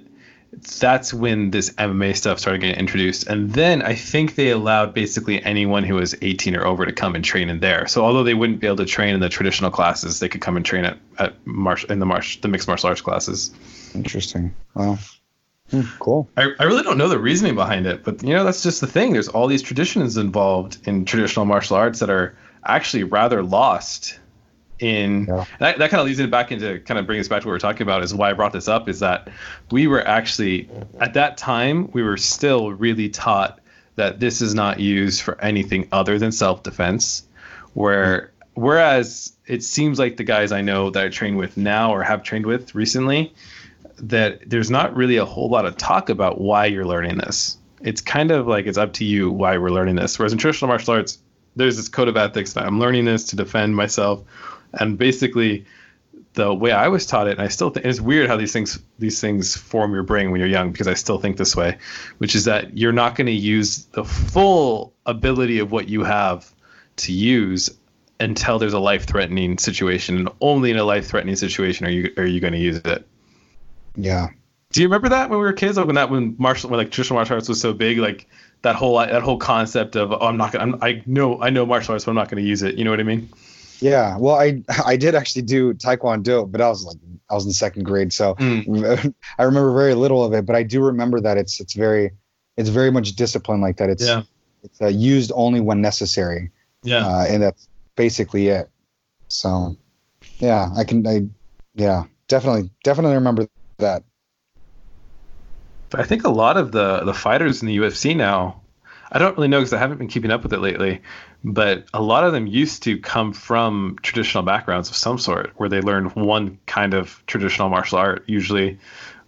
that's when this M M A stuff started getting introduced. And then I think they allowed basically anyone who was eighteen or over to come and train in there. So although they wouldn't be able to train in the traditional classes, they could come and train at, at martial, in the martial, the mixed martial arts classes. Interesting. Wow. Hmm, cool. I, I really don't know the reasoning behind it, but you know, that's just the thing. There's all these traditions involved in traditional martial arts that are actually rather lost in yeah. that, that kind of leads it back into kind of bring us back to what we're talking about, is why I brought this up, is that we were actually at that time we were still really taught that this is not used for anything other than self-defense, where whereas it seems like the guys I know that I train with now or have trained with recently, that there's not really a whole lot of talk about why you're learning this. It's kind of like it's up to you why we're learning this, whereas in traditional martial arts there's this code of ethics that I'm learning this to defend myself. And basically, the way I was taught it, and I still think it's weird how these things these things form your brain when you're young, because I still think this way, which is that you're not going to use the full ability of what you have to use until there's a life-threatening situation, and only in a life-threatening situation are you are you going to use it. Yeah. Do you remember that when we were kids, like when that when martial when like traditional martial arts was so big, like that whole that whole concept of oh I'm not gonna I'm, I know I know martial arts, but I'm not going to use it. You know what I mean? Yeah, well, I I did actually do Taekwondo, but I was like I was in second grade, so mm. I remember very little of it. But I do remember that it's it's very it's very much discipline like that. It's yeah. it's uh, used only when necessary. Yeah, uh, and that's basically it. So, yeah, I can I yeah definitely definitely remember that. But I think a lot of the the fighters in the U F C now, I don't really know because I haven't been keeping up with it lately, but a lot of them used to come from traditional backgrounds of some sort where they learned one kind of traditional martial art usually,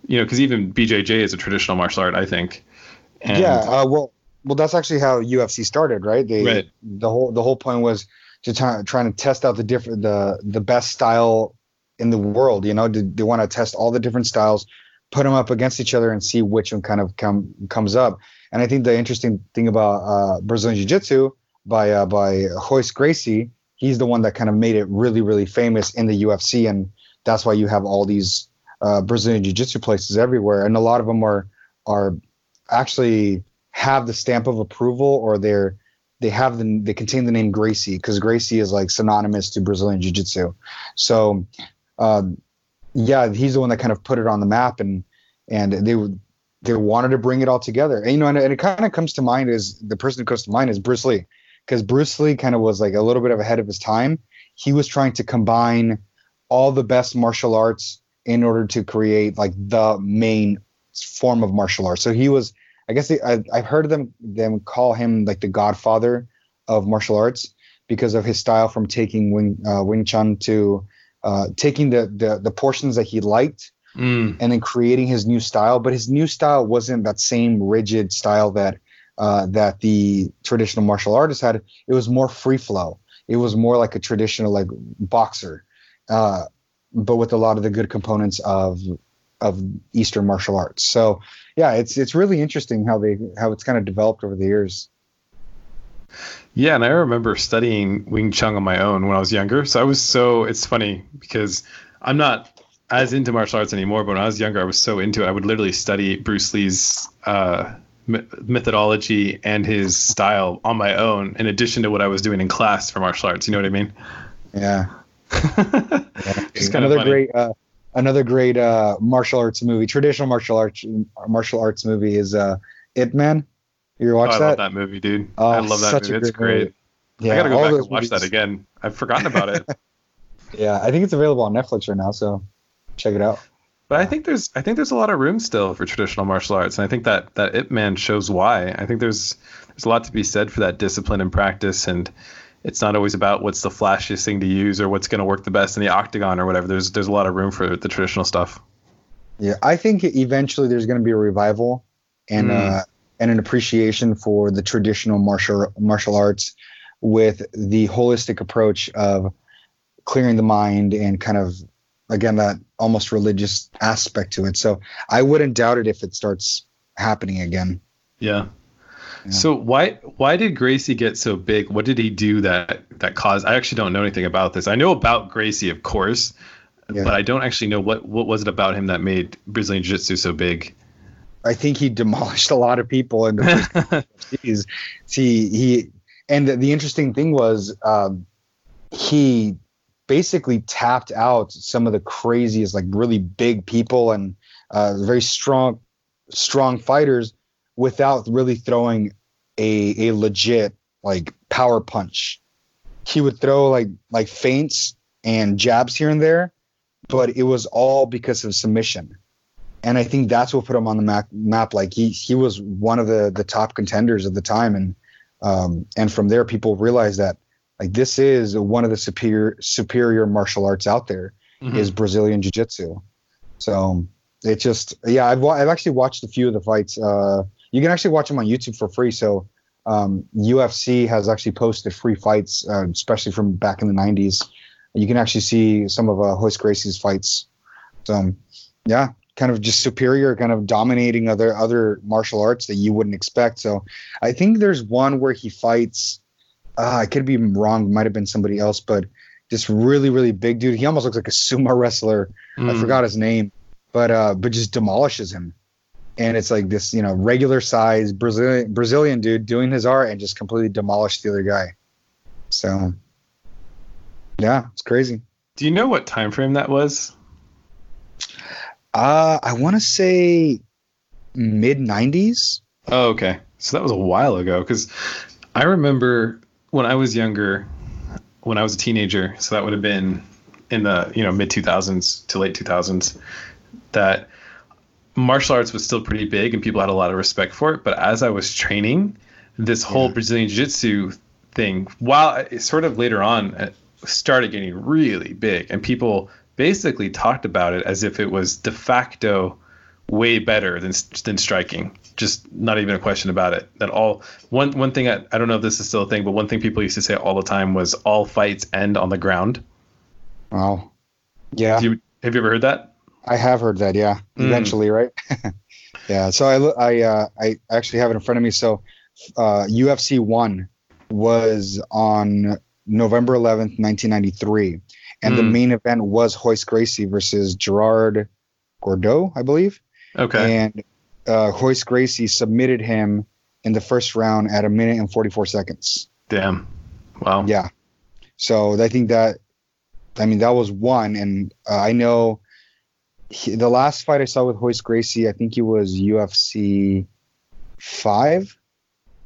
you know, because even B J J is a traditional martial art, I think. And yeah. Uh, well, well, that's actually how U F C started, right? They, right. The whole the whole point was to try, trying to test out the different the the best style in the world. You know, they, they want to test all the different styles, put them up against each other and see which one kind of come comes up. And I think the interesting thing about uh, Brazilian Jiu-Jitsu by uh, by Royce Gracie, he's the one that kind of made it really, really famous in the U F C, and that's why you have all these uh, Brazilian Jiu-Jitsu places everywhere, and a lot of them are are actually have the stamp of approval, or they're they have the they contain the name Gracie because Gracie is like synonymous to Brazilian Jiu-Jitsu. So, uh, yeah, he's the one that kind of put it on the map, and and they would. They wanted to bring it all together. And, you know, and, and it kind of comes to mind is the person who comes to mind is Bruce Lee, because Bruce Lee kind of was like a little bit of ahead of his time. He was trying to combine all the best martial arts in order to create like the main form of martial arts. So he was, I guess they, I, I've heard them them call him like the godfather of martial arts because of his style from taking Wing, uh, Wing Chun to uh, taking the, the the portions that he liked. Mm. And then creating his new style, but his new style wasn't that same rigid style that uh, that the traditional martial artists had. It was more free flow. It was more like a traditional like boxer, uh, but with a lot of the good components of of Eastern martial arts. So yeah, it's it's really interesting how they how it's kind of developed over the years. Yeah, and I remember studying Wing Chun on my own when I was younger. So I was so it's funny because I'm not. as into martial arts anymore, but when I was younger, I was so into it. I would literally study Bruce Lee's uh, m- methodology and his style on my own, in addition to what I was doing in class for martial arts. You know what I mean? Yeah. yeah. It's kind another of funny. Great, uh, another great uh, martial arts movie, traditional martial arts martial arts movie is uh, Ip Man. You watch oh, I that? I love that movie, dude. Oh, I love that movie. It's great. Movie. Yeah, I gotta go back and watch movies. That again. I've forgotten about it. Yeah, I think it's available on Netflix right now, so check it out. But I think there's I think there's a lot of room still for traditional martial arts, and I think that that Ip Man shows why. I think there's there's a lot to be said for that discipline and practice, and it's not always about what's the flashiest thing to use or what's going to work the best in the octagon or whatever. There's there's a lot of room for the traditional stuff. Yeah, I think eventually there's going to be a revival and mm. uh, and an appreciation for the traditional martial martial arts with the holistic approach of clearing the mind and kind of, again, that almost religious aspect to it. So I wouldn't doubt it if it starts happening again. Yeah. yeah. So why why did Gracie get so big? What did he do that that caused? I actually don't know anything about this. I know about Gracie, of course, yeah. but I don't actually know what, what was it about him that made Brazilian Jiu-Jitsu so big. I think he demolished a lot of people in the first See, he and the, the interesting thing was um, he basically tapped out some of the craziest, like really big people and uh, very strong, strong fighters without really throwing a a legit like power punch. He would throw like like feints and jabs here and there, but it was all because of submission. And I think that's what put him on the map. map. Like he he was one of the the top contenders at the time, and um, and from there people realized that. Like this is one of the superior superior martial arts out there mm-hmm. is Brazilian Jiu-Jitsu. So it just yeah, I've wa- I've actually watched a few of the fights. Uh, you can actually watch them on YouTube for free. So um, U F C has actually posted free fights, uh, especially from back in the nineties. You can actually see some of uh, Royce Gracie's fights. So um, yeah, kind of just superior, kind of dominating other other martial arts that you wouldn't expect. So I think there's one where he fights. Uh, I could be wrong. Might have been somebody else, but just really, really big dude. He almost looks like a sumo wrestler. Mm. I forgot his name, but uh, but just demolishes him. And it's like this, you know, regular size Brazilian Brazilian dude doing his art and just completely demolished the other guy. So, yeah, it's crazy. Do you know what time frame that was? Uh, I want to say mid nineties. Oh, okay. So that was a while ago, because I remember. When I was younger, when I was a teenager, so that would have been in the, you know, mid two thousands to late two thousands, that martial arts was still pretty big and people had a lot of respect for it. But as I was training, this whole yeah. Brazilian Jiu-Jitsu thing, while it sort of later on started getting really big, and people basically talked about it as if it was de facto way better than than striking. Just not even a question about it. That all one one thing I, I don't know if this is still a thing, but one thing people used to say all the time was all fights end on the ground. Wow. Yeah. Do you, have you ever heard that? I have heard that. Yeah. Mm. Eventually, right? yeah. So I I uh, I actually have it in front of me. So uh, U F C one was on November eleventh, nineteen ninety-three, and mm. the main event was Royce Gracie versus Gerard Gordeau, I believe. Okay. And uh, Royce Gracie submitted him in the first round at a minute and forty-four seconds. Damn. Wow. Yeah. So I think that, I mean, that was one. And uh, I know he, the last fight I saw with Royce Gracie, I think he was U F C five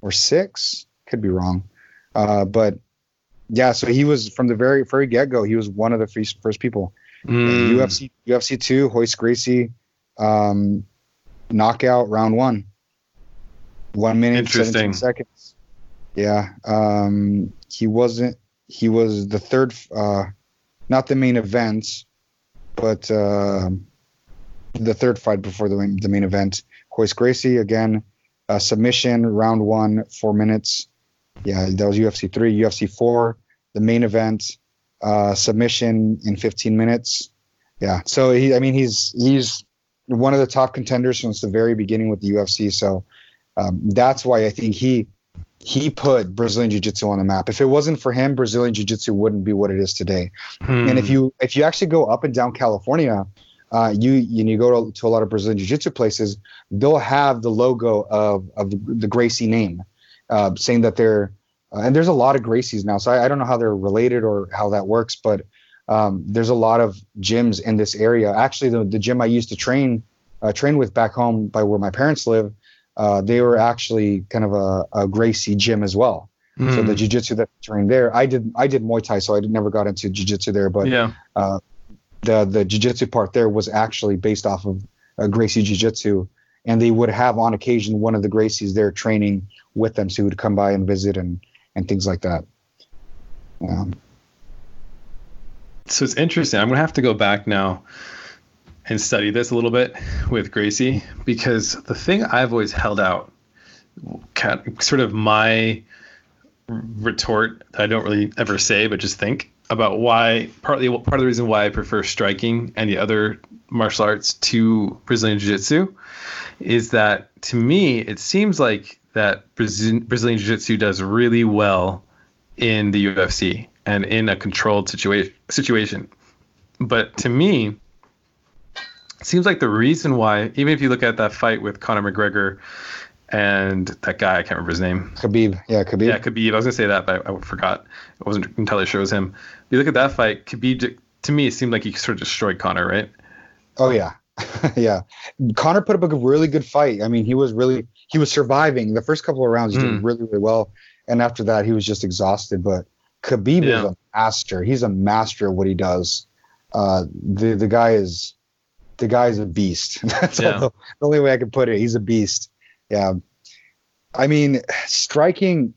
or six. Could be wrong. Uh, but yeah, so he was from the very, very get-go. He was one of the first, first people. Mm. U F C, U F C two, Royce Gracie, um, knockout round one, one minute, seventeen seconds. Yeah. Um, he wasn't, he was the third, uh, not the main event, but, uh, the third fight before the main, the main event. Royce Gracie again, uh, submission round one, four minutes. Yeah. That was U F C three, U F C four, the main event, uh, submission in fifteen minutes. Yeah. So he, I mean, he's, he's, one of the top contenders since the very beginning with the U F C. So um, that's why I think he he put Brazilian Jiu-Jitsu on the map. If it wasn't for him, Brazilian Jiu-Jitsu wouldn't be what it is today. Hmm. And if you if you actually go up and down California, uh, you you go to, to a lot of Brazilian Jiu-Jitsu places, they'll have the logo of of the Gracie name, uh, saying that they're uh, and there's a lot of Gracies now, so I, I don't know how they're related or how that works, but um, there's a lot of gyms in this area. Actually, the, the gym I used to train uh, train with back home by where my parents live, uh, they were actually kind of a, a Gracie gym as well. Mm. So the jiu-jitsu that trained there, I did I did Muay Thai, so I never got into jiu-jitsu there. But yeah. uh, the the jiu-jitsu part there was actually based off of uh, Gracie jiu-jitsu, and they would have on occasion one of the Gracies there training with them, so he would come by and visit and, and things like that. Um, so it's interesting. I'm gonna have to go back now and study this a little bit with Gracie, because the thing I've always held out, sort of my retort that I don't really ever say, but just think about why partly part of the reason why I prefer striking and the other martial arts to Brazilian Jiu-Jitsu is that, to me, it seems like that Brazilian, Brazilian Jiu-Jitsu does really well in the U F C and in a controlled situa- situation. But to me, it seems like the reason why, even if you look at that fight with Connor McGregor and that guy, I can't remember his name. Khabib. Yeah, Khabib. Yeah, Khabib. I was going to say that, but I, I forgot. I wasn't entirely sure it was him. If you look at that fight, Khabib, to me, it seemed like he sort of destroyed Connor, right? Oh, yeah. yeah. Connor put up a really good fight. I mean, he was really – he was surviving. The first couple of rounds, he mm. did really, really well. And after that, he was just exhausted. But Khabib yeah. is a master. He's a master of what he does. Uh, the, the guy is – the guy is a beast. That's yeah. the, the only way I could put it. He's a beast. Yeah. I mean, striking,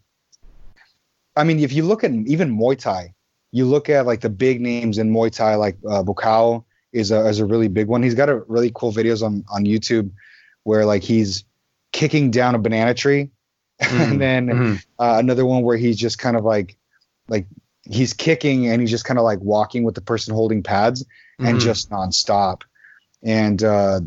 I mean, if you look at even Muay Thai, you look at like the big names in Muay Thai, like uh, Bukhao is a, is a really big one. He's got a really cool videos on, on YouTube where like he's kicking down a banana tree. Mm-hmm. and then mm-hmm. uh, another one where he's just kind of like, like he's kicking and he's just kind of like walking with the person holding pads mm-hmm. and just nonstop. And, uh,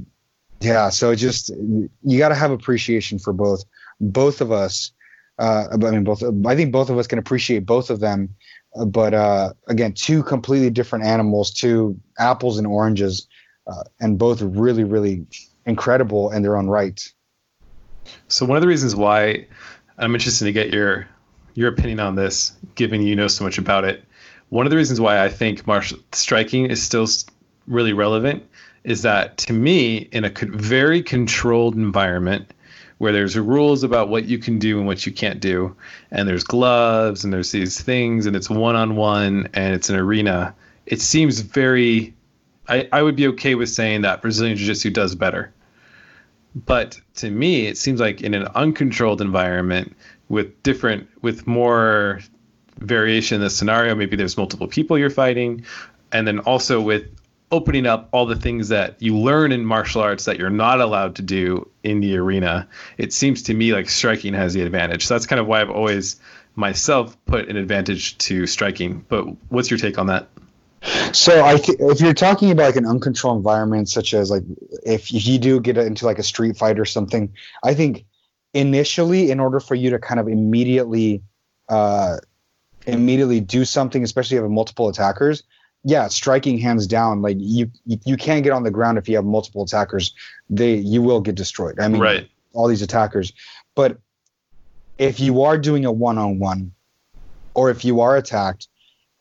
yeah, so just you got to have appreciation for both. Both of us, uh, I mean, both. I think both of us can appreciate both of them. Uh, but uh, again, two completely different animals, two apples and oranges, uh, and both really, really incredible in their own right. So one of the reasons why I'm interested to get your your opinion on this, given you know so much about it, one of the reasons why I think martial striking is still really relevant is that, to me, in a co- very controlled environment where there's rules about what you can do and what you can't do, and there's gloves and there's these things and it's one-on-one and it's an arena, it seems very, I, I would be okay with saying that Brazilian Jiu-Jitsu does better. But to me, it seems like in an uncontrolled environment with different, with more variation in the scenario, maybe there's multiple people you're fighting, and then also with opening up all the things that you learn in martial arts that you're not allowed to do in the arena, it seems to me like striking has the advantage. So that's kind of why I've always myself put an advantage to striking. But what's your take on that? So I th- if you're talking about like an uncontrolled environment, such as like if you do get into like a street fight or something, I think initially in order for you to kind of immediately, uh, immediately do something, especially if you have multiple attackers, yeah, striking hands down. Like you, you can't get on the ground if you have multiple attackers. They, you will get destroyed. I mean, right. all these attackers. But if you are doing a one-on-one, or if you are attacked,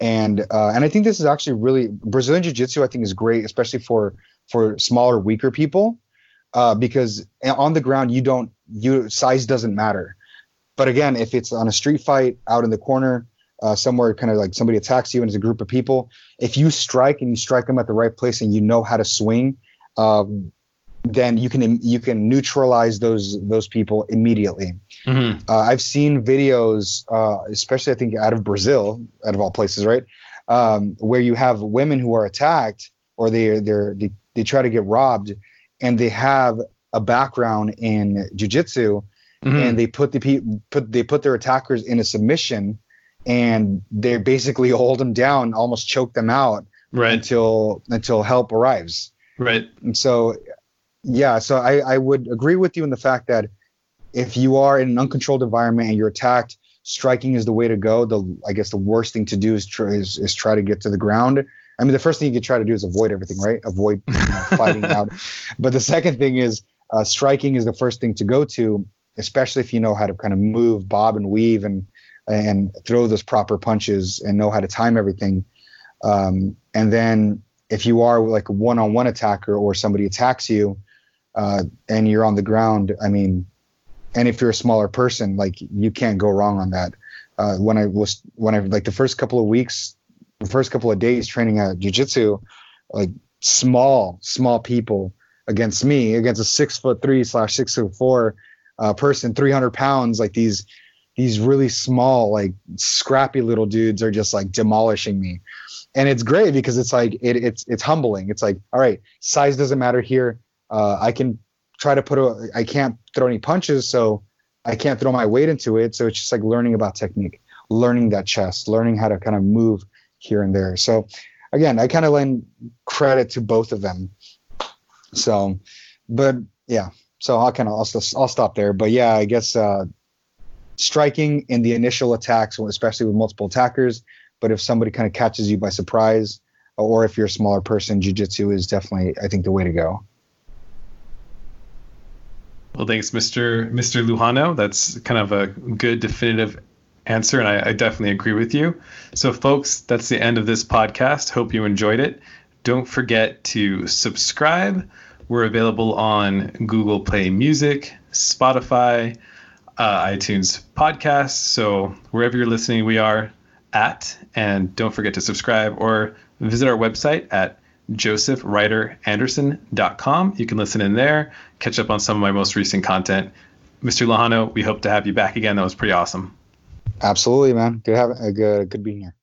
and uh, and I think this is actually really Brazilian Jiu-Jitsu. I think is great, especially for for smaller, weaker people, uh, because on the ground you don't you size doesn't matter. But again, if it's on a street fight out in the corner. Uh, somewhere kind of like somebody attacks you and it's a group of people. If you strike and you strike them at the right place and you know how to swing, um, then you can you can neutralize those those people immediately. Mm-hmm. Uh, I've seen videos, uh, especially I think out of Brazil, out of all places, right, um, where you have women who are attacked or they they're, they they try to get robbed, and they have a background in jiu-jitsu, mm-hmm. and they put the pe- put they put their attackers in a submission. And they basically hold them down, almost choke them out right. until until help arrives. Right. And so, yeah, so I, I would agree with you in the fact that if you are in an uncontrolled environment and you're attacked, striking is the way to go. The I guess the worst thing to do is try, is, is try to get to the ground. I mean, the first thing you could try to do is avoid everything, right? Avoid you know, fighting out. But the second thing is uh, striking is the first thing to go to, especially if you know how to kind of move, bob and weave and and throw those proper punches and know how to time everything. Um, and then if you are like a one-on-one attacker or somebody attacks you uh, and you're on the ground, I mean, and if you're a smaller person, like you can't go wrong on that. Uh, when I was, when I like the first couple of weeks, the first couple of days training at jiu-jitsu, like small, small people against me, against a six foot three slash six foot four uh, person, three hundred pounds, like these, these really small, like scrappy little dudes are just like demolishing me. And it's great because it's like, it, it's, it's humbling. It's like, all right, size doesn't matter here. Uh, I can try to put a, I can't throw any punches, so I can't throw my weight into it. So it's just like learning about technique, learning that chest, learning how to kind of move here and there. So again, I kind of lend credit to both of them. So, but yeah, so I'll kind of, I'll, I'll stop there, but yeah, I guess, uh, striking in the initial attacks, especially with multiple attackers, but if somebody kind of catches you by surprise, or if you're a smaller person, jiu-jitsu is definitely, I think, the way to go. Well, thanks, Mister Mister Lujano. That's kind of a good, definitive answer, and I, I definitely agree with you. So, folks, that's the end of this podcast. Hope you enjoyed it. Don't forget to subscribe. We're available on Google Play Music, Spotify, Uh, iTunes podcasts. So wherever you're listening, we are at, and don't forget to subscribe or visit our website at joseph writer anderson dot com. You can listen in there, catch up on some of my most recent content. Mister Lujano, we hope to have you back again. That was pretty awesome. Absolutely, man. Good having a good, good being here.